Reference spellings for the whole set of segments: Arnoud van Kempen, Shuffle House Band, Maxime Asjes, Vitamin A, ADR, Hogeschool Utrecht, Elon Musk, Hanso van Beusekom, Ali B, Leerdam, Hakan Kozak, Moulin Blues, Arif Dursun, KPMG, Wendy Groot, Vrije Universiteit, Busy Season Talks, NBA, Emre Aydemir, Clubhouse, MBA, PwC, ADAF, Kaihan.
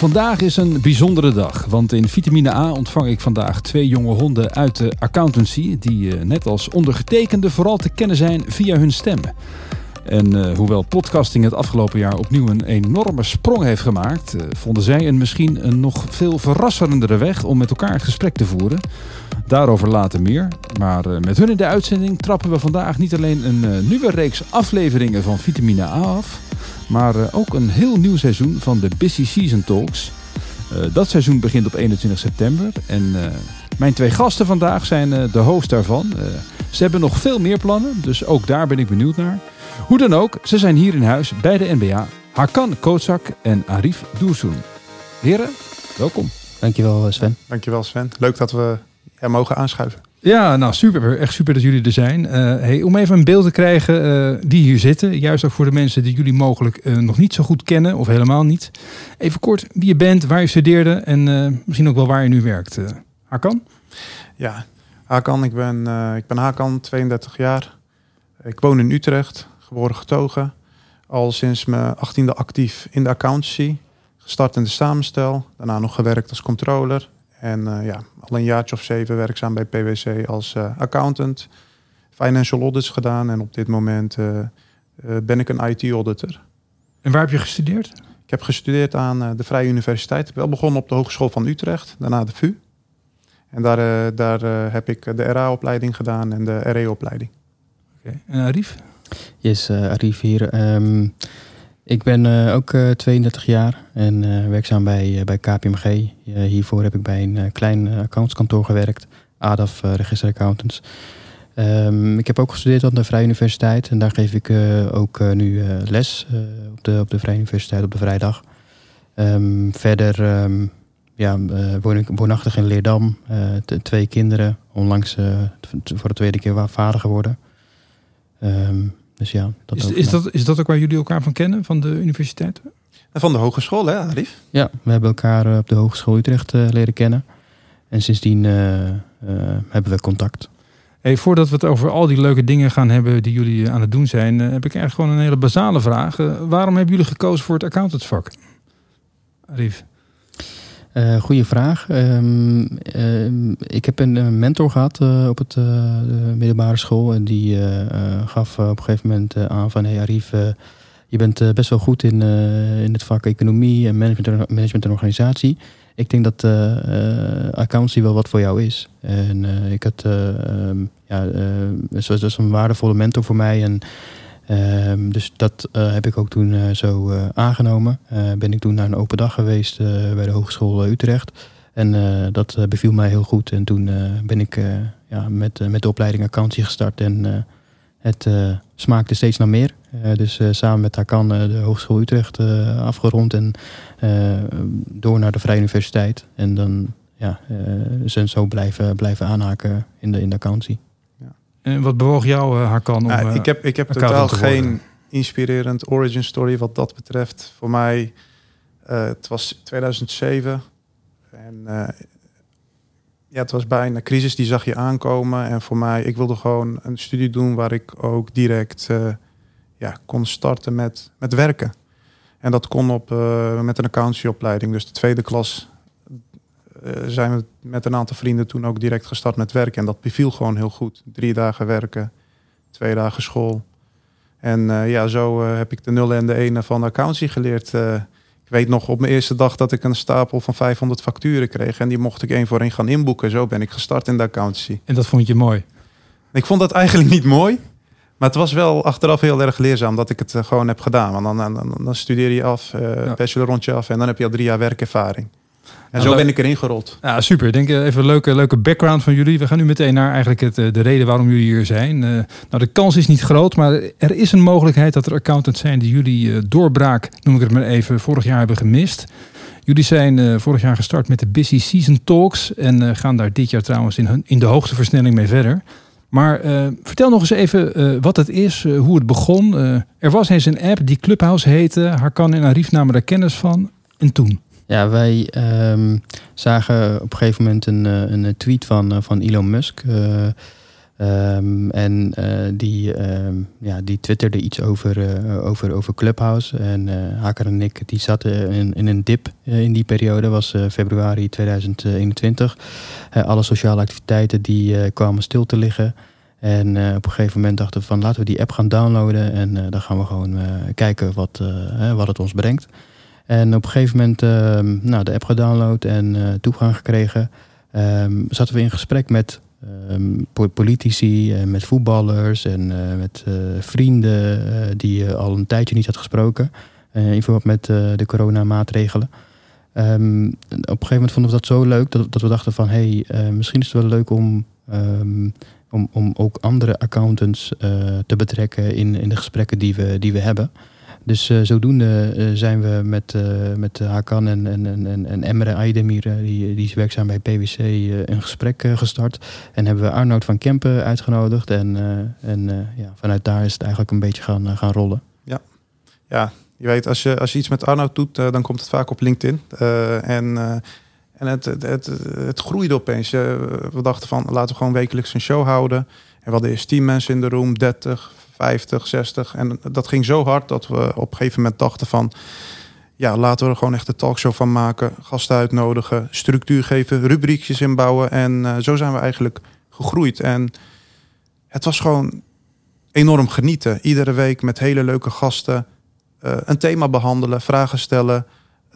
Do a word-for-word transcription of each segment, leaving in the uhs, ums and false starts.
Vandaag is een bijzondere dag, want in Vitamine A ontvang ik vandaag twee jonge honden uit de accountancy die net als ondergetekende vooral te kennen zijn via hun stemmen. En uh, hoewel podcasting het afgelopen jaar opnieuw een enorme sprong heeft gemaakt, uh, vonden zij een misschien een nog veel verrassendere weg om met elkaar het gesprek te voeren. Daarover later meer. Maar uh, met hun in de uitzending trappen we vandaag niet alleen een uh, nieuwe reeks afleveringen van Vitamine A af, maar uh, ook een heel nieuw seizoen van de Busy Season Talks. Uh, dat seizoen begint op eenentwintig september en uh, mijn twee gasten vandaag zijn uh, de host daarvan. Uh, ze hebben nog veel meer plannen, dus ook daar ben ik benieuwd naar. Hoe dan ook, ze zijn hier in huis bij de N B A. Hakan Kozak en Arif Dursun. Heren, welkom. Dankjewel Sven. Dankjewel Sven. Leuk dat we ja, mogen aanschuiven. Ja, nou super. Echt super dat jullie er zijn. Uh, hey, om even een beeld te krijgen uh, die hier zitten. Juist ook voor de mensen die jullie mogelijk uh, nog niet zo goed kennen of helemaal niet. Even kort wie je bent, waar je studeerde en uh, misschien ook wel waar je nu werkt. Uh, Hakan? Ja, Hakan. Ik ben, uh, ik ben Hakan, tweeëndertig jaar. Ik woon in Utrecht. Geboren getogen, al sinds mijn achttiende actief in de accountancy. Gestart in de samenstel, daarna nog gewerkt als controller. En uh, ja, al een jaartje of zeven werkzaam bij P W C als uh, accountant. Financial audits gedaan en op dit moment uh, uh, ben ik een I T-auditor. En waar heb je gestudeerd? Ik heb gestudeerd aan uh, de Vrije Universiteit. Ik ben wel begonnen op de Hogeschool van Utrecht, daarna de V U. En daar, uh, daar uh, heb ik de R A-opleiding gedaan en de R E-opleiding. Okay. En Arif? Yes, uh, Arif hier. Um, ik ben uh, ook uh, tweeëndertig jaar en uh, werkzaam bij, uh, bij K P M G. Uh, hiervoor heb ik bij een uh, klein uh, accountskantoor gewerkt. A D A F, uh, Register Accountants. Um, ik heb ook gestudeerd aan de Vrije Universiteit. En daar geef ik uh, ook uh, nu uh, les uh, op, de, op de Vrije Universiteit op de vrijdag. Um, verder um, ja, uh, woon ik woonachtig in Leerdam. Uh, t- twee kinderen, onlangs uh, t- voor de tweede keer vader geworden. Um, Dus ja, dat is, is, dat, is dat ook waar jullie elkaar van kennen, van de universiteit? En van de hogeschool, hè, Arif? Ja, we hebben elkaar op de Hogeschool Utrecht uh, leren kennen. En sindsdien uh, uh, hebben we contact. Hey, voordat we het over al die leuke dingen gaan hebben die jullie aan het doen zijn, uh, heb ik eigenlijk gewoon een hele basale vraag. Uh, waarom hebben jullie gekozen voor het accountantsvak? Arif? Uh, goeie vraag. Um, uh, ik heb een mentor gehad uh, op het, uh, de middelbare school. En die uh, uh, gaf op een gegeven moment uh, aan van... Hey Arif, uh, je bent uh, best wel goed in, uh, in het vak economie en management, management en organisatie. Ik denk dat uh, uh, accountancy wel wat voor jou is. En uh, ik had... Uh, um, ja, uh, het was dus een waardevolle mentor voor mij. En, Um, dus dat uh, heb ik ook toen uh, zo uh, aangenomen. Uh, ben ik toen naar een open dag geweest uh, bij de Hogeschool uh, Utrecht. En uh, dat uh, beviel mij heel goed. En toen uh, ben ik uh, ja, met, uh, met de opleiding accountancy gestart. En uh, het uh, smaakte steeds naar meer. Uh, dus uh, samen met Hakan uh, de Hogeschool Utrecht uh, afgerond. En uh, door naar de Vrije Universiteit. En dan ja, uh, zo blijven, blijven aanhaken in de, in de accountancy. En wat bewoog jou, uh, Hakan? Nou, om, uh, ik heb, ik heb totaal geen inspirerend origin story wat dat betreft. Voor mij, uh, het was tweeduizend zeven. En uh, ja, het was bijna crisis, die zag je aankomen. En voor mij, ik wilde gewoon een studie doen waar ik ook direct uh, ja, kon starten met, met werken. En dat kon op, uh, met een accountancyopleiding. Dus de tweede klas Uh, zijn we met een aantal vrienden toen ook direct gestart met werken. En dat beviel gewoon heel goed. Drie dagen werken, twee dagen school. En uh, ja, zo uh, heb ik de nullen en de ene van de accountancy geleerd. Uh, ik weet nog op mijn eerste dag dat ik een stapel van vijfhonderd facturen kreeg. En die mocht ik één voor één gaan inboeken. Zo ben ik gestart in de accountancy. En dat vond je mooi? Ik vond dat eigenlijk niet mooi. Maar het was wel achteraf heel erg leerzaam dat ik het uh, gewoon heb gedaan. Want dan, dan, dan, dan studeer je af, uh, ja. bachelor rondje af. En dan heb je al drie jaar werkervaring. En nou, zo ben ik erin gerold. Ja, super. Ik denk even een leuke, leuke background van jullie. We gaan nu meteen naar eigenlijk het, de reden waarom jullie hier zijn. Uh, nou, de kans is niet groot, maar er is een mogelijkheid dat er accountants zijn die jullie uh, doorbraak, noem ik het maar even, vorig jaar hebben gemist. Jullie zijn uh, vorig jaar gestart met de Busy Season Talks en uh, gaan daar dit jaar trouwens in, hun, in de hoogteversnelling mee verder. Maar uh, vertel nog eens even uh, wat het is, uh, hoe het begon. Uh, er was eens een app die Clubhouse heette. Hakan en Arif namen daar kennis van. En toen? Ja, wij um, zagen op een gegeven moment een, een tweet van, van Elon Musk. Uh, Um, en uh, die, um, ja, die twitterde iets over, uh, over, over Clubhouse. En uh, Haker en ik die zaten in, in een dip uh, in die periode. Dat was uh, februari tweeduizend eenentwintig. Uh, alle sociale activiteiten die uh, kwamen stil te liggen. En uh, op een gegeven moment dachten we van laten we die app gaan downloaden. En uh, dan gaan we gewoon uh, kijken wat, uh, hè, wat het ons brengt. En op een gegeven moment uh, nou, de app gedownload en uh, toegang gekregen. Um, zaten we in gesprek met... Um, politici en met voetballers en uh, met uh, vrienden uh, die je al een tijdje niet had gesproken. Uh, in verband met uh, de coronamaatregelen. Um, op een gegeven moment vonden we dat zo leuk dat, dat we dachten van hey, uh, misschien is het wel leuk om, um, om, om ook andere accountants uh, te betrekken in, in de gesprekken die we, die we hebben. Dus uh, zodoende uh, zijn we met, uh, met Hakan en, en, en, en Emre Aydemir, uh, die, die is werkzaam bij P W C, uh, een gesprek uh, gestart. En hebben we Arnoud van Kempen uitgenodigd. En, uh, en uh, ja, vanuit daar is het eigenlijk een beetje gaan, uh, gaan rollen. Ja. ja, je weet, als je, als je iets met Arnoud doet, uh, dan komt het vaak op LinkedIn. Uh, en uh, en het, het, het, het groeide opeens. Uh, we dachten van, laten we gewoon wekelijks een show houden. En we hadden eerst tien mensen in de room, dertig... vijftig, zestig. En dat ging zo hard dat we op een gegeven moment dachten van... ja, laten we er gewoon echt een talkshow van maken. Gasten uitnodigen, structuur geven, rubriekjes inbouwen. En uh, zo zijn we eigenlijk gegroeid. En het was gewoon enorm genieten. Iedere week met hele leuke gasten. Uh, een thema behandelen, vragen stellen.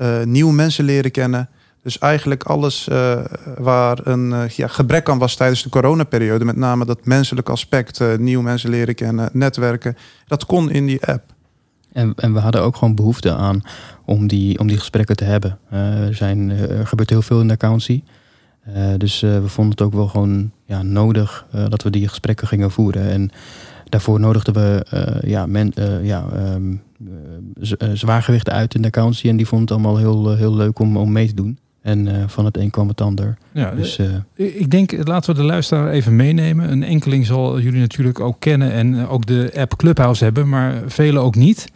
Uh, nieuwe mensen leren kennen. Dus eigenlijk alles uh, waar een uh, ja, gebrek aan was tijdens de coronaperiode. Met name dat menselijke aspect. Uh, nieuw mensen leren kennen, netwerken. Dat kon in die app. En, en we hadden ook gewoon behoefte aan om die, om die gesprekken te hebben. Uh, er, zijn, er gebeurt heel veel in de accountancy. Uh, dus uh, we vonden het ook wel gewoon ja, nodig uh, dat we die gesprekken gingen voeren. En daarvoor nodigden we uh, ja, men, uh, ja, um, z- uh, zwaargewichten uit in de accountancy. En die vonden het allemaal heel, uh, heel leuk om, om mee te doen. En uh, van het een kwam het ander. Ja, dus, uh... Ik denk, laten we de luisteraar even meenemen. Een enkeling zal jullie natuurlijk ook kennen en ook de app Clubhouse hebben, maar velen ook niet.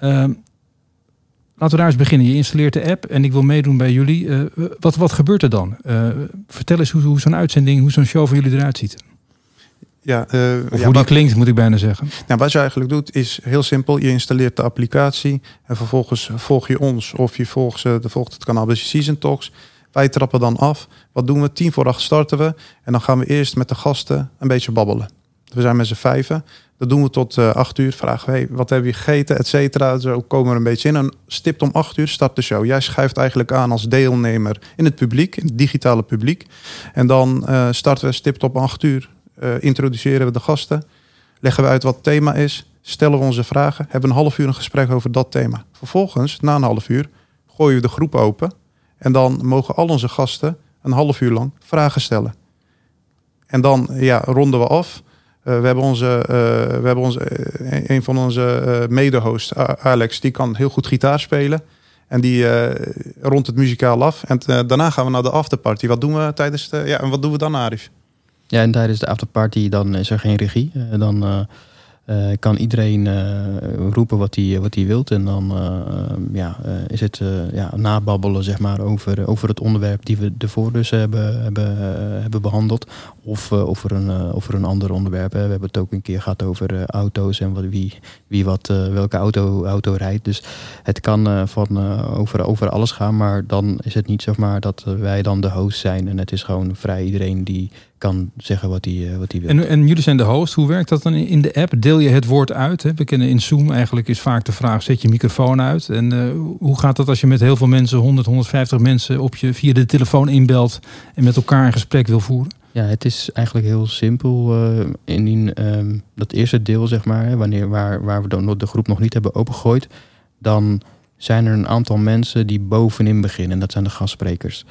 Uh, laten we daar eens beginnen. Je installeert de app en ik wil meedoen bij jullie. Uh, wat, wat gebeurt er dan? Uh, vertel eens hoe, hoe zo'n uitzending, hoe zo'n show voor jullie eruit ziet. Ja, uh, of hoe ja, die wat, klinkt, moet ik bijna zeggen. Nou, wat je eigenlijk doet is heel simpel. Je installeert de applicatie en vervolgens volg je ons of je volgt, uh, de volgt het kanaal Busy Season Talks. Wij trappen dan af. Wat doen we? Tien voor acht starten we. En dan gaan we eerst met de gasten een beetje babbelen. We zijn met z'n vijven. Dat doen we tot uh, acht uur. Vragen we, hey, wat heb je gegeten, et cetera. Zo komen we er een beetje in. En stipt om acht uur start de show. Jij schuift eigenlijk aan als deelnemer in het publiek, in het digitale publiek. En dan uh, starten we stipt op acht uur. Uh, introduceren we de gasten, leggen we uit wat het thema is, stellen we onze vragen, hebben een half uur een gesprek over dat thema. Vervolgens, na een half uur, gooien we de groep open en dan mogen al onze gasten een half uur lang vragen stellen. En dan ja, ronden we af. Uh, we hebben onze, uh, we hebben onze uh, een van onze uh, mede-hosts, uh, Alex, die kan heel goed gitaar spelen. En die uh, rondt het muzikaal af. En uh, daarna gaan we naar de afterparty. Wat doen we tijdens de, ja, en wat doen we dan, Arif? Ja, en tijdens de afterparty dan is er geen regie. Dan uh, uh, kan iedereen uh, roepen wat hij wat hij wilt. En dan uh, ja, uh, is het uh, ja, nababbelen zeg maar, over, over het onderwerp die we ervoor dus hebben, hebben, uh, hebben behandeld. Of uh, over, een, uh, over een ander onderwerp. Hè. We hebben het ook een keer gehad over uh, auto's en wat, wie, wie wat, uh, welke auto, auto rijdt. Dus het kan uh, van uh, over, over alles gaan. Maar dan is het niet zeg maar, dat wij dan de host zijn. En het is gewoon vrij iedereen die... kan zeggen wat hij uh, wat hij wil. En, en jullie zijn de host. Hoe werkt dat dan in de app? Deel je het woord uit? Hè? We kennen in Zoom eigenlijk is vaak de vraag... zet je microfoon uit? En uh, hoe gaat dat als je met heel veel mensen... honderd, honderdvijftig mensen op je via de telefoon inbelt... en met elkaar een gesprek wil voeren? Ja, het is eigenlijk heel simpel. Uh, indien um, dat eerste deel, zeg maar... Hè, wanneer, waar, waar we dan de groep nog niet hebben opengegooid... dan zijn er een aantal mensen die bovenin beginnen. En dat zijn de gastsprekers.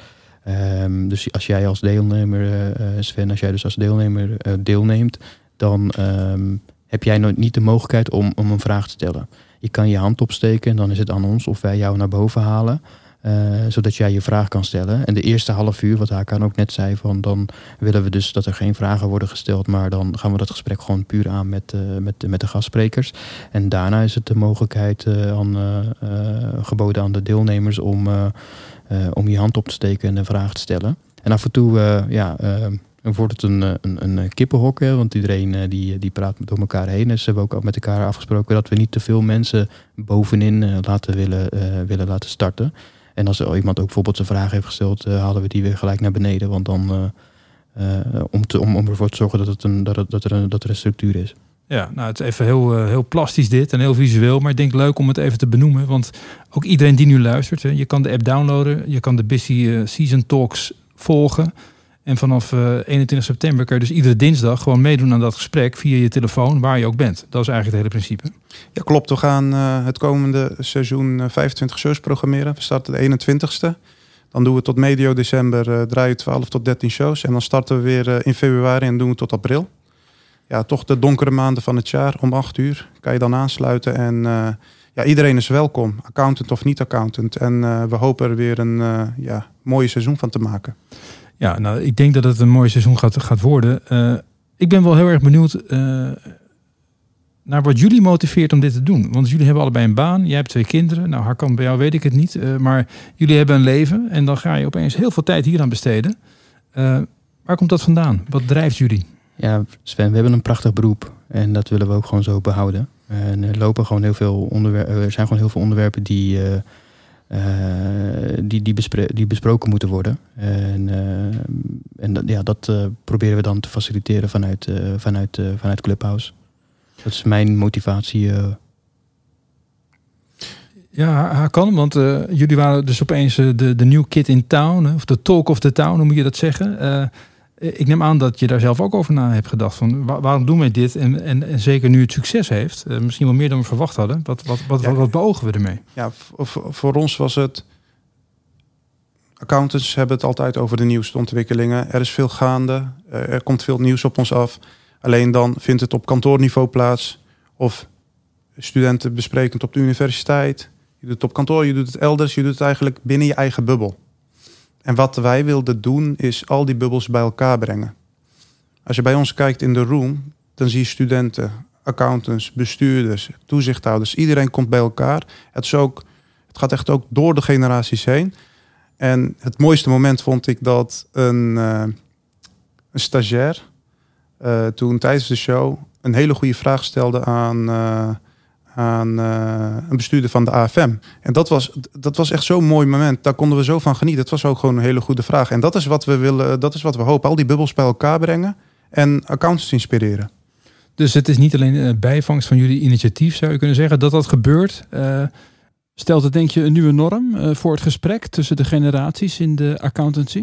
Um, dus als jij als deelnemer, uh, Sven, als jij dus als deelnemer uh, deelneemt, dan um, heb jij nooit niet de mogelijkheid om, om een vraag te stellen. Je kan je hand opsteken en dan is het aan ons of wij jou naar boven halen, uh, zodat jij je vraag kan stellen. En de eerste half uur, wat Hakan ook net zei, van dan willen we dus dat er geen vragen worden gesteld, maar dan gaan we dat gesprek gewoon puur aan met, uh, met, met de gastsprekers. En daarna is het de mogelijkheid uh, aan, uh, uh, geboden aan de deelnemers om... Uh, Uh, om je hand op te steken en een vraag te stellen. En af en toe uh, ja, uh, En wordt het een, een, een kippenhok, hè? Want iedereen die, die praat door elkaar heen. Dus ze hebben ook al met elkaar afgesproken dat we niet te veel mensen bovenin laten willen, uh, willen laten starten. En als er iemand ook bijvoorbeeld zijn vraag heeft gesteld, uh, halen we die weer gelijk naar beneden. Want dan uh, uh, om, te, om, om ervoor te zorgen dat, het een, dat, het, dat, er een, dat er een structuur is. Ja, nou, het is even heel, heel plastisch dit en heel visueel. Maar ik denk leuk om het even te benoemen. Want ook iedereen die nu luistert, hè, je kan de app downloaden. Je kan de Busy Season Talks volgen. En vanaf uh, eenentwintig september kun je dus iedere dinsdag gewoon meedoen aan dat gesprek via je telefoon, waar je ook bent. Dat is eigenlijk het hele principe. Ja, klopt. We gaan uh, het komende seizoen uh, vijfentwintig shows programmeren. We starten de eenentwintigste. Dan doen we tot medio december uh, draaien twaalf tot dertien shows. En dan starten we weer uh, in februari en doen we tot april. Ja, toch de donkere maanden van het jaar. Om acht uur kan je dan aansluiten. En uh, ja, iedereen is welkom. Accountant of niet accountant. En uh, we hopen er weer een uh, ja, mooie seizoen van te maken. Ja, nou, ik denk dat het een mooi seizoen gaat, gaat worden. Uh, ik ben wel heel erg benieuwd uh, naar wat jullie motiveert om dit te doen. Want jullie hebben allebei een baan. Jij hebt twee kinderen. Nou, haar kant bij jou weet ik het niet. Uh, maar jullie hebben een leven. En dan ga je opeens heel veel tijd hier aan besteden. Uh, waar komt dat vandaan? Wat drijft jullie? Ja, Sven, we hebben een prachtig beroep. En dat willen we ook gewoon zo behouden. En er, lopen gewoon heel veel onderwer- er zijn gewoon heel veel onderwerpen die... Uh, Uh, die, die, bespre- die besproken moeten worden. En, uh, en dat, ja, dat uh, proberen we dan te faciliteren vanuit, uh, vanuit, uh, vanuit Clubhouse. Dat is mijn motivatie. Uh. Ja, haar kan, want uh, jullie waren dus opeens uh, de, de new kid in town. Of de talk of the town, hoe moet je dat zeggen? Uh, ik neem aan dat je daar zelf ook over na hebt gedacht. Van waar, waarom doen wij dit? En, en, en zeker nu het succes heeft. Uh, misschien wel meer dan we verwacht hadden. Wat, wat, wat, ja, wat, wat beogen we ermee? Ja, voor, voor ons was het... Accountants hebben het altijd over de nieuwste ontwikkelingen. Er is veel gaande. Er komt veel nieuws op ons af. Alleen dan vindt het op kantoorniveau plaats. Of studenten bespreken het op de universiteit. Je doet het op kantoor, je doet het elders. Je doet het eigenlijk binnen je eigen bubbel. En wat wij wilden doen, is al die bubbels bij elkaar brengen. Als je bij ons kijkt in de room, dan zie je studenten, accountants, bestuurders, toezichthouders. Iedereen komt bij elkaar. Het is ook, het gaat echt ook door de generaties heen. En het mooiste moment vond ik dat een, uh, een stagiair uh, toen tijdens de show een hele goede vraag stelde aan... Uh, aan uh, een bestuurder van de A F M. En dat was, dat was echt zo'n mooi moment. Daar konden we zo van genieten. Het was ook gewoon een hele goede vraag. En dat is wat we willen, dat is wat we hopen. Al die bubbels bij elkaar brengen en accountants inspireren. Dus het is niet alleen bijvangst van jullie initiatief, zou je kunnen zeggen. Dat dat gebeurt, uh, stelt het denk je een nieuwe norm uh, voor het gesprek tussen de generaties in de accountancy?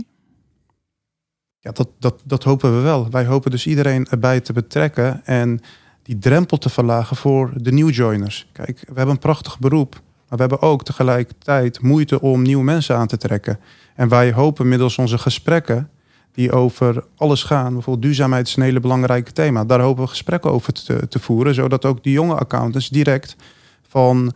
Ja, dat, dat, dat hopen we wel. Wij hopen dus iedereen erbij te betrekken en die drempel te verlagen voor de new joiners. Kijk, we hebben een prachtig beroep, maar we hebben ook tegelijkertijd moeite om nieuwe mensen aan te trekken. En wij hopen middels onze gesprekken die over alles gaan, bijvoorbeeld duurzaamheid is een hele belangrijke thema, daar hopen we gesprekken over te, te voeren, zodat ook die jonge accountants direct van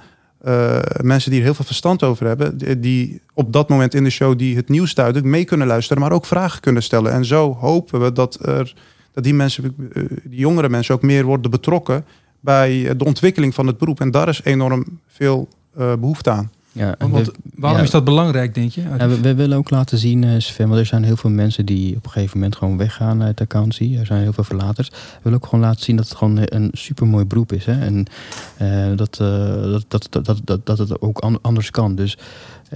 uh, mensen die er heel veel verstand over hebben, die, die op dat moment in de show die het nieuws duidelijk mee kunnen luisteren, maar ook vragen kunnen stellen. En zo hopen we dat er dat die mensen, die jongere mensen ook meer worden betrokken bij de ontwikkeling van het beroep. En daar is enorm veel uh, behoefte aan. Ja, en want, we, waarom ja, is dat belangrijk, denk je? Ja, we, we willen ook laten zien, Sven, want er zijn heel veel mensen die op een gegeven moment gewoon weggaan uit de accountancy. Er zijn heel veel verlaters. We willen ook gewoon laten zien dat het gewoon een supermooi beroep is. Hè? En uh, dat, uh, dat, dat, dat, dat, dat, dat het ook anders kan. Dus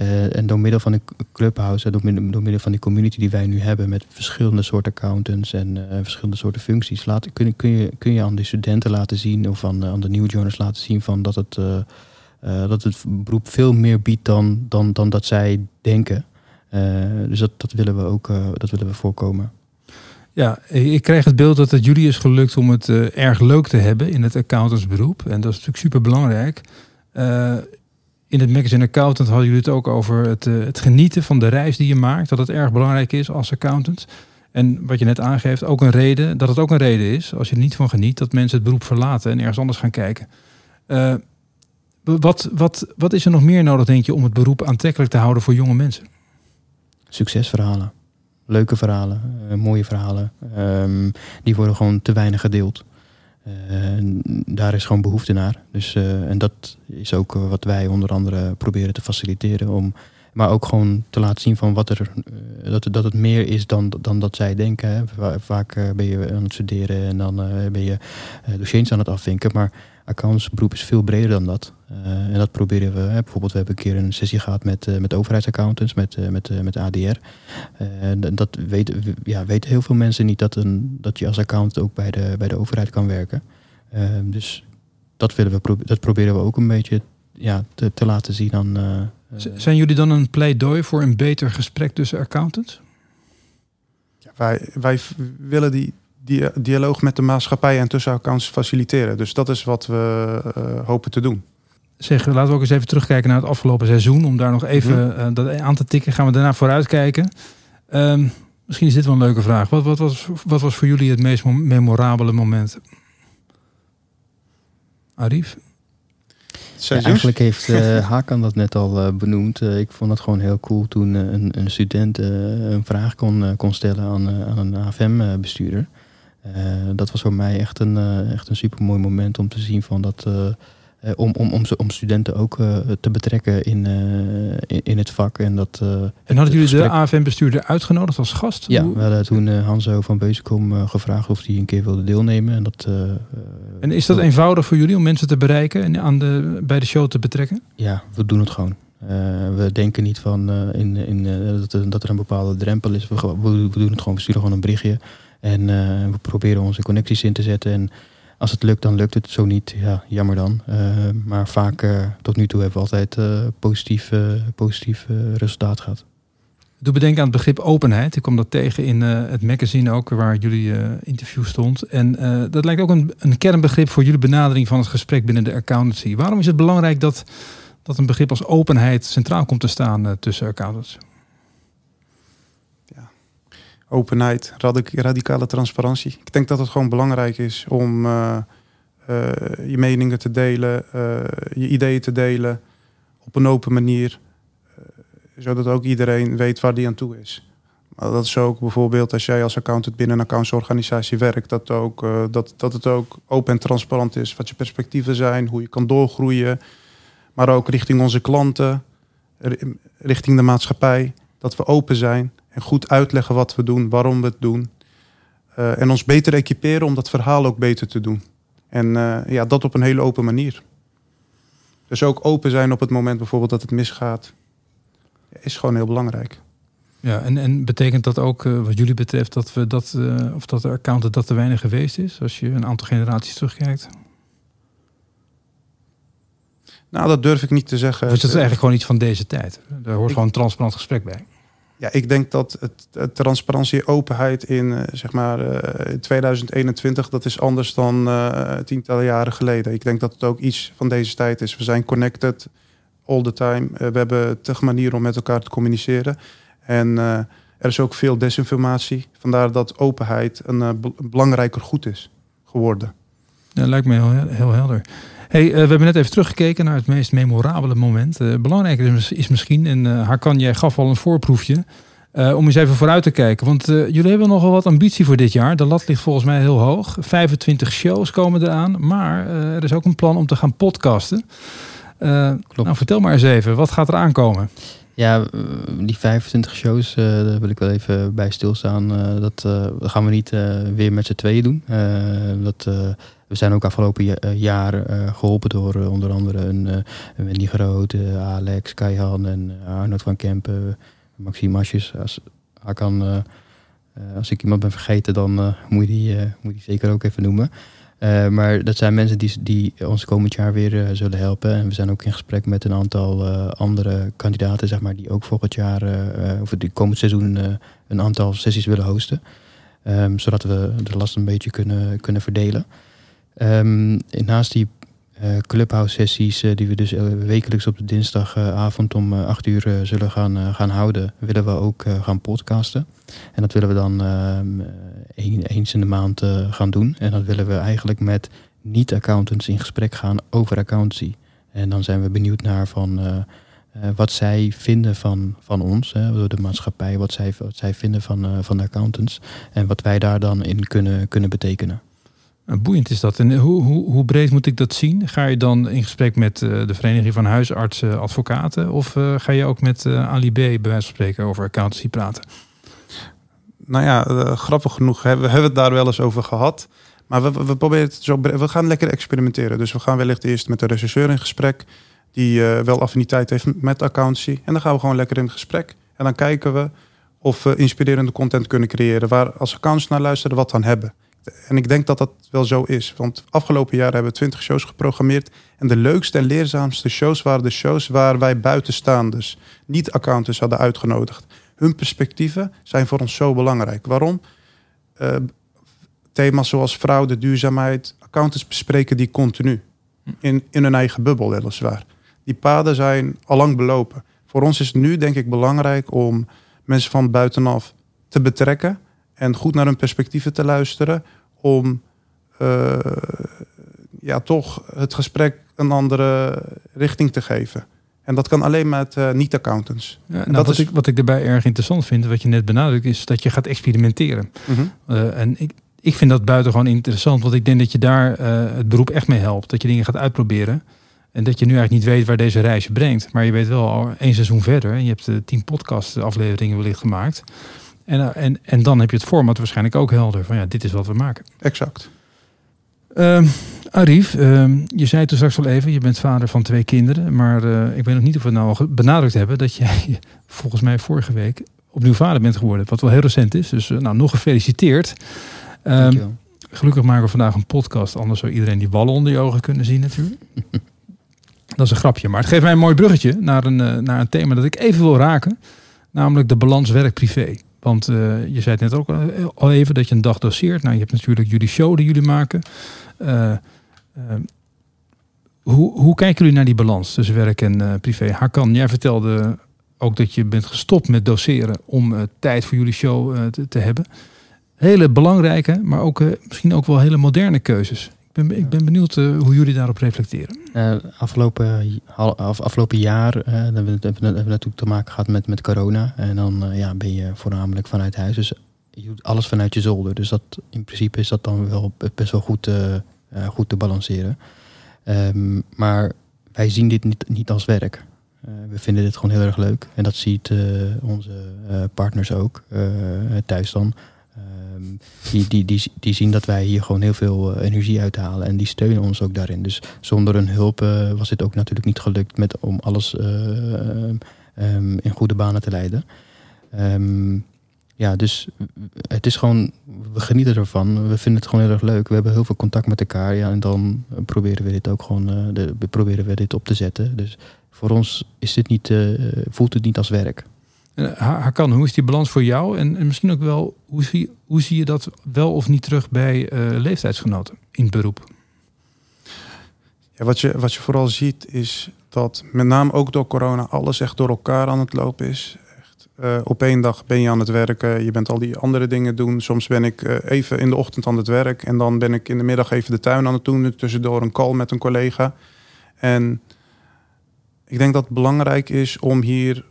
Uh, en door middel van een Clubhouse, door middel, door middel van die community die wij nu hebben met verschillende soorten accountants en uh, verschillende soorten functies, laat, kun, kun, je, kun je aan de studenten laten zien of aan, aan de newjoiners laten zien van dat, het, uh, uh, dat het beroep veel meer biedt dan, dan, dan dat zij denken. Uh, dus dat, dat willen we ook uh, dat willen we voorkomen. Ja, ik krijg het beeld dat het jullie is gelukt om het uh, erg leuk te hebben in het accountantsberoep. En dat is natuurlijk super belangrijk. Uh, In het magazine Accountant hadden jullie het ook over het, uh, het genieten van de reis die je maakt. Dat het erg belangrijk is als accountant. En wat je net aangeeft, ook een reden, dat het ook een reden is, als je er niet van geniet, dat mensen het beroep verlaten en ergens anders gaan kijken. Uh, wat, wat, wat is er nog meer nodig, denk je, om het beroep aantrekkelijk te houden voor jonge mensen? Succesverhalen. Leuke verhalen. Uh, mooie verhalen. Um, die worden gewoon te weinig gedeeld. Uh, daar is gewoon behoefte naar. Dus, uh, en dat is ook wat wij onder andere proberen te faciliteren. Om, Maar ook gewoon te laten zien van wat er, dat, dat het meer is dan, dan dat zij denken. Hè. Vaak ben je aan het studeren en dan ben je dossiers aan het afvinken. Maar accountsberoep is veel breder dan dat. Uh, en dat proberen we. Hè. Bijvoorbeeld, we hebben een keer een sessie gehad met, uh, met overheidsaccountants, met, uh, met, uh, met A D R. Uh, dat weten ja, weten heel veel mensen niet, dat, een, dat je als accountant ook bij de, bij de overheid kan werken. Uh, dus dat, willen we pro- dat proberen we ook een beetje ja, te, te laten zien aan... Uh, Z- zijn jullie dan een pleidooi voor een beter gesprek tussen accountants? Ja, wij, wij willen die dialoog met de maatschappij en tussen accountants faciliteren. Dus dat is wat we uh, hopen te doen. Zeg, laten we ook eens even terugkijken naar het afgelopen seizoen. Om daar nog even uh, dat aan te tikken. Gaan we daarna vooruitkijken. Um, misschien is dit wel een leuke vraag. Wat, wat, was, wat was voor jullie het meest memorabele moment? Arif? Ja, eigenlijk heeft uh, Hakan dat net al uh, benoemd. Uh, ik vond het gewoon heel cool toen uh, een, een student uh, een vraag kon, uh, kon stellen aan, uh, aan een A F M-bestuurder. Uh, dat was voor mij echt een, uh, echt een supermooi moment om te zien van dat... Uh, Om, om, om, om studenten ook uh, te betrekken in, uh, in, in het vak. En, dat, uh, en hadden jullie gesprek... de A F M-bestuurder uitgenodigd als gast? Ja, Hoe... we hadden toen uh, Hanso van Beusekom uh, gevraagd of hij een keer wilde deelnemen. En, dat, uh, en is dat uh, eenvoudig voor jullie om mensen te bereiken en aan de, bij de show te betrekken? Ja, we doen het gewoon. Uh, we denken niet van uh, in, in, uh, dat, dat er een bepaalde drempel is. We, we doen het gewoon, we sturen gewoon een berichtje. En uh, we proberen onze connecties in te zetten en... Als het lukt, dan lukt het. Zo niet, ja, jammer dan. Uh, maar vaak, uh, tot nu toe, hebben we altijd uh, positief, uh, positief uh, resultaat gehad. Doe bedenken aan het begrip openheid. Ik kom dat tegen in uh, het magazine ook, waar jullie uh, interview stond. En uh, dat lijkt ook een, een kernbegrip voor jullie benadering van het gesprek binnen de accountancy. Waarom is het belangrijk dat, dat een begrip als openheid centraal komt te staan uh, tussen accountants? Openheid, radic- radicale transparantie. Ik denk dat het gewoon belangrijk is om uh, uh, je meningen te delen, uh, je ideeën te delen op een open manier. Uh, zodat ook iedereen weet waar die aan toe is. Maar dat is ook bijvoorbeeld als jij als accountant binnen een accountsorganisatie werkt. Dat, ook, uh, dat, dat het ook open en transparant is. Wat je perspectieven zijn, hoe je kan doorgroeien. Maar ook richting onze klanten, richting de maatschappij. Dat we open zijn. En goed uitleggen wat we doen, waarom we het doen. Uh, en ons beter equiperen om dat verhaal ook beter te doen. En uh, ja, dat op een hele open manier. Dus ook open zijn op het moment bijvoorbeeld dat het misgaat. Is gewoon heel belangrijk. Ja, en, en betekent dat ook uh, wat jullie betreft dat we dat uh, of dat de accountant dat te weinig geweest is? Als je een aantal generaties terugkijkt? Nou, dat durf ik niet te zeggen. Dus dat is eigenlijk gewoon iets van deze tijd. Daar hoort ik... gewoon een transparant gesprek bij. Ja, ik denk dat het, het transparantie en openheid in uh, zeg maar uh, tweeduizend eenentwintig... dat is anders dan uh, tientallen jaren geleden. Ik denk dat het ook iets van deze tijd is. We zijn connected all the time. Uh, we hebben tig manieren om met elkaar te communiceren. En uh, er is ook veel desinformatie. Vandaar dat openheid een uh, b- belangrijker goed is geworden. Ja, lijkt me heel, heel helder. Hey, uh, we hebben net even teruggekeken naar het meest memorabele moment. Uh, belangrijker is, is misschien, en uh, Hakan, jij gaf al een voorproefje... Uh, om eens even vooruit te kijken. Want uh, jullie hebben nogal wat ambitie voor dit jaar. De lat ligt volgens mij heel hoog. vijfentwintig shows komen eraan. Maar uh, er is ook een plan om te gaan podcasten. Uh, Klopt. Nou, vertel maar eens even, wat gaat er aankomen? Ja, die vijfentwintig shows, uh, daar wil ik wel even bij stilstaan. Uh, dat uh, gaan we niet uh, weer met z'n tweeën doen. Uh, dat... Uh, We zijn ook afgelopen jaar geholpen door onder andere een Wendy Groot, Alex, Kaihan en Arnoud van Kempen, Maxime Asjes. Als, als ik iemand ben vergeten, dan moet je die, moet je die zeker ook even noemen. Uh, maar dat zijn mensen die, die ons komend jaar weer uh, zullen helpen. En we zijn ook in gesprek met een aantal uh, andere kandidaten, zeg maar, die ook volgend jaar, uh, of die komend seizoen, uh, een aantal sessies willen hosten. Um, zodat we de last een beetje kunnen, kunnen verdelen. Um, naast die uh, Clubhouse sessies uh, die we dus wekelijks op de dinsdagavond om uh, acht uur uh, zullen gaan, uh, gaan houden, willen we ook uh, gaan podcasten. En dat willen we dan uh, eens in de maand uh, gaan doen. En dat willen we eigenlijk met niet-accountants in gesprek gaan over accountancy. En dan zijn we benieuwd naar van, uh, uh, wat zij vinden van, van ons, hè, de maatschappij, wat zij, wat zij vinden van, uh, van de accountants. En wat wij daar dan in kunnen, kunnen betekenen. Boeiend is dat. En hoe, hoe, hoe breed moet ik dat zien? Ga je dan in gesprek met uh, de Vereniging van Huisartsen, Advocaten? Of uh, ga je ook met uh, Ali B, bij wijze van spreken, over accountancy praten? Nou ja, uh, grappig genoeg hebben we hebben het daar wel eens over gehad. Maar we, we, proberen het zo bre- we gaan lekker experimenteren. Dus we gaan wellicht eerst met de regisseur in gesprek. Die uh, wel affiniteit heeft met accountancy. En dan gaan we gewoon lekker in gesprek. En dan kijken we of we inspirerende content kunnen creëren. Waar als accountants naar luisteren wat aan hebben. En ik denk dat dat wel zo is. Want afgelopen jaar hebben we twintig shows geprogrammeerd. En de leukste en leerzaamste shows waren de shows waar wij buitenstaanders, niet-accountants, hadden uitgenodigd. Hun perspectieven zijn voor ons zo belangrijk. Waarom? Uh, thema's zoals fraude, duurzaamheid. Accountants bespreken die continu. In, in hun eigen bubbel, weliswaar. Die paden zijn allang belopen. Voor ons is het nu, denk ik, belangrijk om mensen van buitenaf te betrekken. En goed naar hun perspectieven te luisteren. Om uh, ja, toch het gesprek een andere richting te geven. En dat kan alleen met uh, niet-accountants. Ja, nou, dat wat, is... ik, wat ik daarbij erg interessant vind, wat je net benadrukt, is dat je gaat experimenteren. Mm-hmm. Uh, en ik, ik vind dat buitengewoon interessant. Want ik denk dat je daar uh, het beroep echt mee helpt. Dat je dingen gaat uitproberen. En dat je nu eigenlijk niet weet waar deze reis je brengt. Maar je weet wel al één seizoen verder. En je hebt uh, tien podcastafleveringen wellicht gemaakt. En, en, en dan heb je het format waarschijnlijk ook helder. Van ja, dit is wat we maken. Exact. Uh, Arif, uh, je zei toen straks al even, je bent vader van twee kinderen. Maar uh, ik weet nog niet of we het nou al benadrukt hebben dat jij volgens mij vorige week opnieuw vader bent geworden. Wat wel heel recent is. Dus uh, nou, nog gefeliciteerd. Uh, gelukkig maken we vandaag een podcast. Anders zou iedereen die ballen onder je ogen kunnen zien natuurlijk. Dat is een grapje. Maar het geeft mij een mooi bruggetje naar een, uh, naar een thema dat ik even wil raken. Namelijk de balans werk-privé. Want uh, je zei het net ook al even dat je een dag doseert. Nou, je hebt natuurlijk jullie show die jullie maken. Uh, uh, hoe, hoe kijken jullie naar die balans tussen werk en uh, privé? Hakan, jij vertelde ook dat je bent gestopt met doseren om uh, tijd voor jullie show uh, te, te hebben. Hele belangrijke, maar ook uh, misschien ook wel hele moderne keuzes. Ik ben, ik ben benieuwd uh, hoe jullie daarop reflecteren. Uh, afgelopen, af, afgelopen jaar uh, hebben we natuurlijk te maken gehad met, met corona. En dan uh, ja, ben je voornamelijk vanuit huis. Dus je doet alles vanuit je zolder. Dus dat, in principe is dat dan wel best wel goed, uh, uh, goed te balanceren. Um, maar wij zien dit niet, niet als werk. Uh, we vinden dit gewoon heel erg leuk. En dat ziet uh, onze uh, partners ook uh, thuis dan. Um, die, die, die, die zien dat wij hier gewoon heel veel uh, energie uithalen. En die steunen ons ook daarin. Dus zonder hun hulp uh, was dit ook natuurlijk niet gelukt met, om alles uh, um, in goede banen te leiden. Um, ja, dus het is gewoon, we genieten ervan. We vinden het gewoon heel erg leuk. We hebben heel veel contact met elkaar. Ja, en dan proberen we dit ook gewoon uh, de, proberen we dit op te zetten. Dus voor ons is dit niet, uh, voelt het niet als werk. Hakan, hoe is die balans voor jou? En, en misschien ook wel, hoe zie, hoe zie je dat wel of niet terug bij uh, leeftijdsgenoten in het beroep? Ja, wat je, wat je vooral ziet is dat met name ook door corona alles echt door elkaar aan het lopen is. Echt, uh, op één dag ben je aan het werken, je bent al die andere dingen doen. Soms ben ik uh, even in de ochtend aan het werk en dan ben ik in de middag even de tuin aan het doen. Tussendoor een call met een collega. En ik denk dat het belangrijk is om hier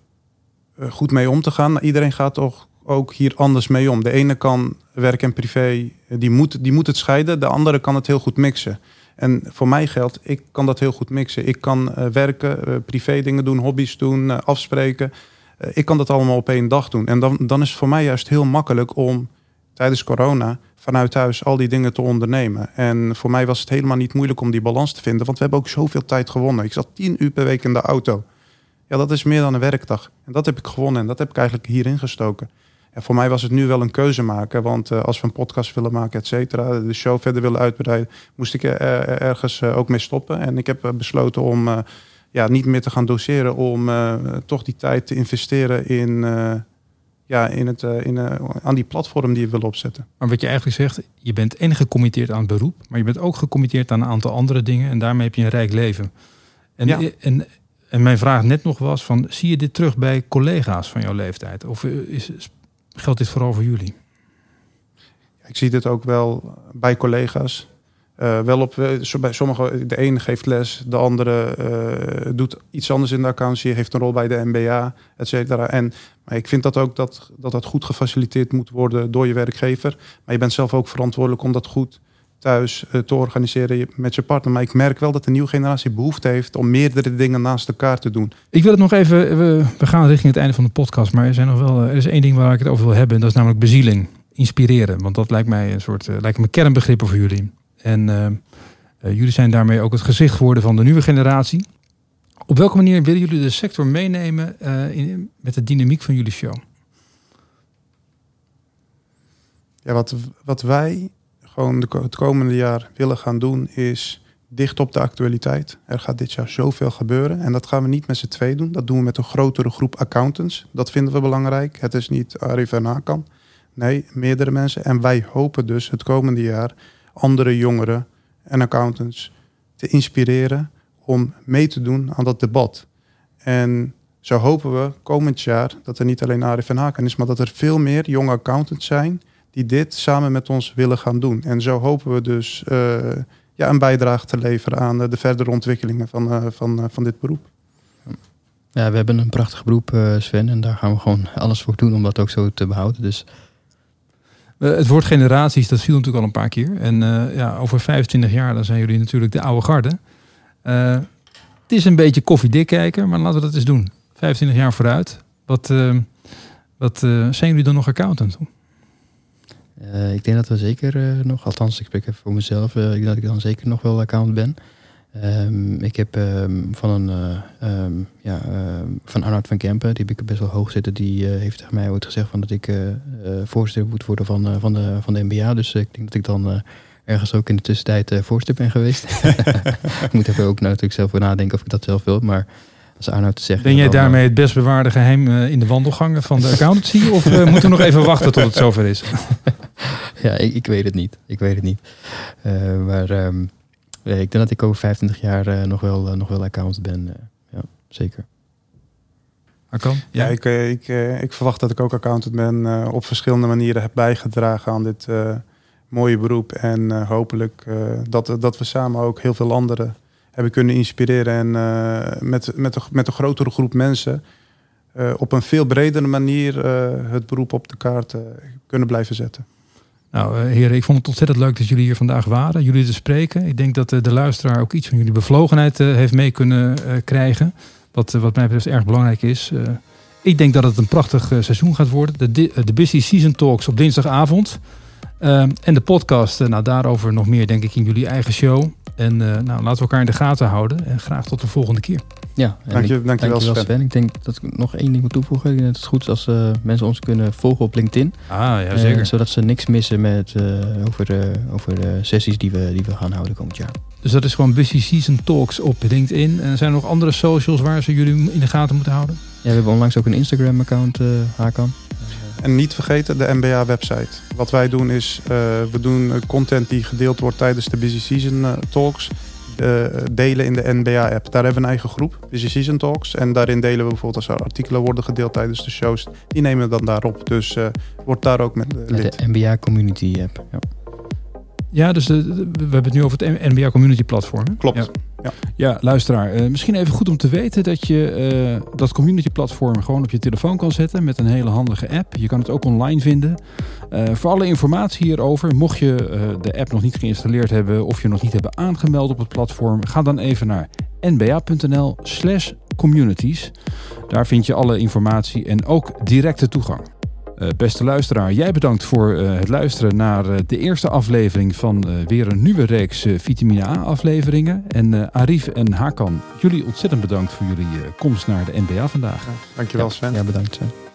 goed mee om te gaan. Iedereen gaat toch ook hier anders mee om. De ene kan werk en privé, die moet, die moet het scheiden. De andere kan het heel goed mixen. En voor mij geldt, ik kan dat heel goed mixen. Ik kan uh, werken, uh, privé dingen doen, hobby's doen, uh, afspreken. Uh, ik kan dat allemaal op één dag doen. En dan, dan is het voor mij juist heel makkelijk om tijdens corona vanuit huis al die dingen te ondernemen. En voor mij was het helemaal niet moeilijk om die balans te vinden. Want we hebben ook zoveel tijd gewonnen. Ik zat tien uur per week in de auto. Ja, dat is meer dan een werkdag. En dat heb ik gewonnen en dat heb ik eigenlijk hierin gestoken. En voor mij was het nu wel een keuze maken. Want uh, als we een podcast willen maken, et cetera, de show verder willen uitbreiden, moest ik er, er, ergens uh, ook mee stoppen. En ik heb uh, besloten om uh, ja, niet meer te gaan doseren. Om uh, toch die tijd te investeren in, uh, ja, in het, uh, in, uh, aan die platform die we willen opzetten. Maar wat je eigenlijk zegt, je bent en gecommitteerd aan het beroep. Maar je bent ook gecommitteerd aan een aantal andere dingen. En daarmee heb je een rijk leven. En ja. En, En mijn vraag net nog was van, zie je dit terug bij collega's van jouw leeftijd? Of is, geldt dit vooral voor jullie? Ik zie dit ook wel bij collega's. Uh, wel op, bij sommige, de een geeft les, de andere uh, doet iets anders in de accountancy, heeft een rol bij de M B A, et cetera. En maar ik vind dat ook dat, dat dat goed gefaciliteerd moet worden door je werkgever. Maar je bent zelf ook verantwoordelijk om dat goed thuis te organiseren met je partner. Maar ik merk wel dat de nieuwe generatie behoefte heeft om meerdere dingen naast elkaar te doen. Ik wil het nog even, we, we gaan richting het einde van de podcast, maar er zijn nog wel, er is één ding waar ik het over wil hebben en dat is namelijk bezieling, inspireren. Want dat lijkt mij een soort, uh, lijkt me een kernbegrip voor jullie. En uh, uh, jullie zijn daarmee ook het gezicht geworden van de nieuwe generatie. Op welke manier willen jullie de sector meenemen uh, in, met de dynamiek van jullie show? Ja, wat, wat wij gewoon de, het komende jaar willen gaan doen is dicht op de actualiteit. Er gaat dit jaar zoveel gebeuren en dat gaan we niet met z'n twee doen. Dat doen we met een grotere groep accountants. Dat vinden we belangrijk. Het is niet Arif en Hakan. Nee, meerdere mensen. En wij hopen dus het komende jaar andere jongeren en accountants te inspireren om mee te doen aan dat debat. En zo hopen we komend jaar dat er niet alleen Arif en Hakan is, maar dat er veel meer jonge accountants zijn die dit samen met ons willen gaan doen. En zo hopen we dus uh, ja, een bijdrage te leveren aan uh, de verdere ontwikkelingen van, uh, van, uh, van dit beroep. Ja, we hebben een prachtig beroep, uh, Sven. En daar gaan we gewoon alles voor doen om dat ook zo te behouden. Dus uh, het woord generaties, dat viel natuurlijk al een paar keer. En uh, ja, over vijfentwintig jaar dan zijn jullie natuurlijk de oude garde. Uh, het is een beetje koffiedik kijken, maar laten we dat eens doen. vijfentwintig jaar vooruit. Wat, uh, wat uh, zijn jullie dan nog accountant? Uh, ik denk dat we zeker uh, nog, althans ik spreek even voor mezelf, uh, ik denk dat ik dan zeker nog wel account ben. Um, ik heb um, van, een, uh, um, ja, uh, van Arnoud van Kempen, die heb ik best wel hoog zitten, die uh, heeft tegen mij ooit gezegd van dat ik uh, uh, voorzitter moet worden van, uh, van, de, van de M B A. Dus uh, ik denk dat ik dan uh, ergens ook in de tussentijd uh, voorzitter ben geweest. Ik moet even ook natuurlijk zelf voor nadenken of ik dat zelf wil, maar... Zegt, ben jij daarmee het best bewaarde geheim uh, in de wandelgangen van de accountancy? Of uh, moeten we nog even wachten tot het zover is? Ja, ik, ik weet het niet. Ik weet het niet. Uh, maar um, ik denk dat ik over vijfentwintig jaar uh, nog wel, uh, nog wel accountant ben. Uh, ja, zeker. Hakan? Ja, ik, uh, ik, uh, ik verwacht dat ik ook accountant ben. Uh, op verschillende manieren heb bijgedragen aan dit uh, mooie beroep. En uh, hopelijk uh, dat, dat we samen ook heel veel anderen hebben kunnen inspireren en uh, met, met, een, met een grotere groep mensen uh, op een veel bredere manier uh, het beroep op de kaart uh, kunnen blijven zetten. Nou, uh, heren, ik vond het ontzettend leuk dat jullie hier vandaag waren, jullie te spreken. Ik denk dat uh, de luisteraar ook iets van jullie bevlogenheid uh, heeft mee kunnen uh, krijgen, wat uh, wat mij betreft erg belangrijk is. Uh, ik denk dat het een prachtig uh, seizoen gaat worden. De, di- uh, de Busy Season Talks op dinsdagavond uh, en de podcast, uh, nou daarover nog meer denk ik in jullie eigen show. En uh, nou, laten we elkaar in de gaten houden. En graag tot de volgende keer. Ja, dank je wel, Sven. Sven. Ik denk dat ik nog één ding moet toevoegen. Ik denk dat het is goed als uh, mensen ons kunnen volgen op LinkedIn. Ah, ja, zeker. Uh, zodat ze niks missen met, uh, over, uh, over de sessies die we, die we gaan houden komend jaar. Dus dat is gewoon Busy Season Talks op LinkedIn. En zijn er nog andere socials waar ze jullie in de gaten moeten houden? Ja, we hebben onlangs ook een Instagram-account, uh, Hakan. En niet vergeten de M B A-website. Wat wij doen is, uh, we doen content die gedeeld wordt tijdens de Busy Season uh, Talks. Uh, delen in de N B A-app. Daar hebben we een eigen groep, Busy Season Talks. En daarin delen we bijvoorbeeld als er artikelen worden gedeeld tijdens de shows. Die nemen we dan daarop. Dus uh, wordt daar ook met uh, lid. De N B A-community-app. Ja, ja dus de, de, we hebben het nu over het N B A-community-platform. Hè? Klopt. Ja. Ja. ja, luisteraar. Uh, misschien even goed om te weten dat je uh, dat community platform gewoon op je telefoon kan zetten met een hele handige app. Je kan het ook online vinden. Uh, voor alle informatie hierover, mocht je uh, de app nog niet geïnstalleerd hebben of je nog niet hebben aangemeld op het platform, ga dan even naar nba.nl slash communities. Daar vind je alle informatie en ook directe toegang. Uh, beste luisteraar, jij bedankt voor uh, het luisteren naar uh, de eerste aflevering van uh, weer een nieuwe reeks uh, Vitamine A afleveringen. En uh, Arif en Hakan, jullie ontzettend bedankt voor jullie uh, komst naar de N B A vandaag. Ja, dankjewel, Sven. Ja, bedankt, Sven.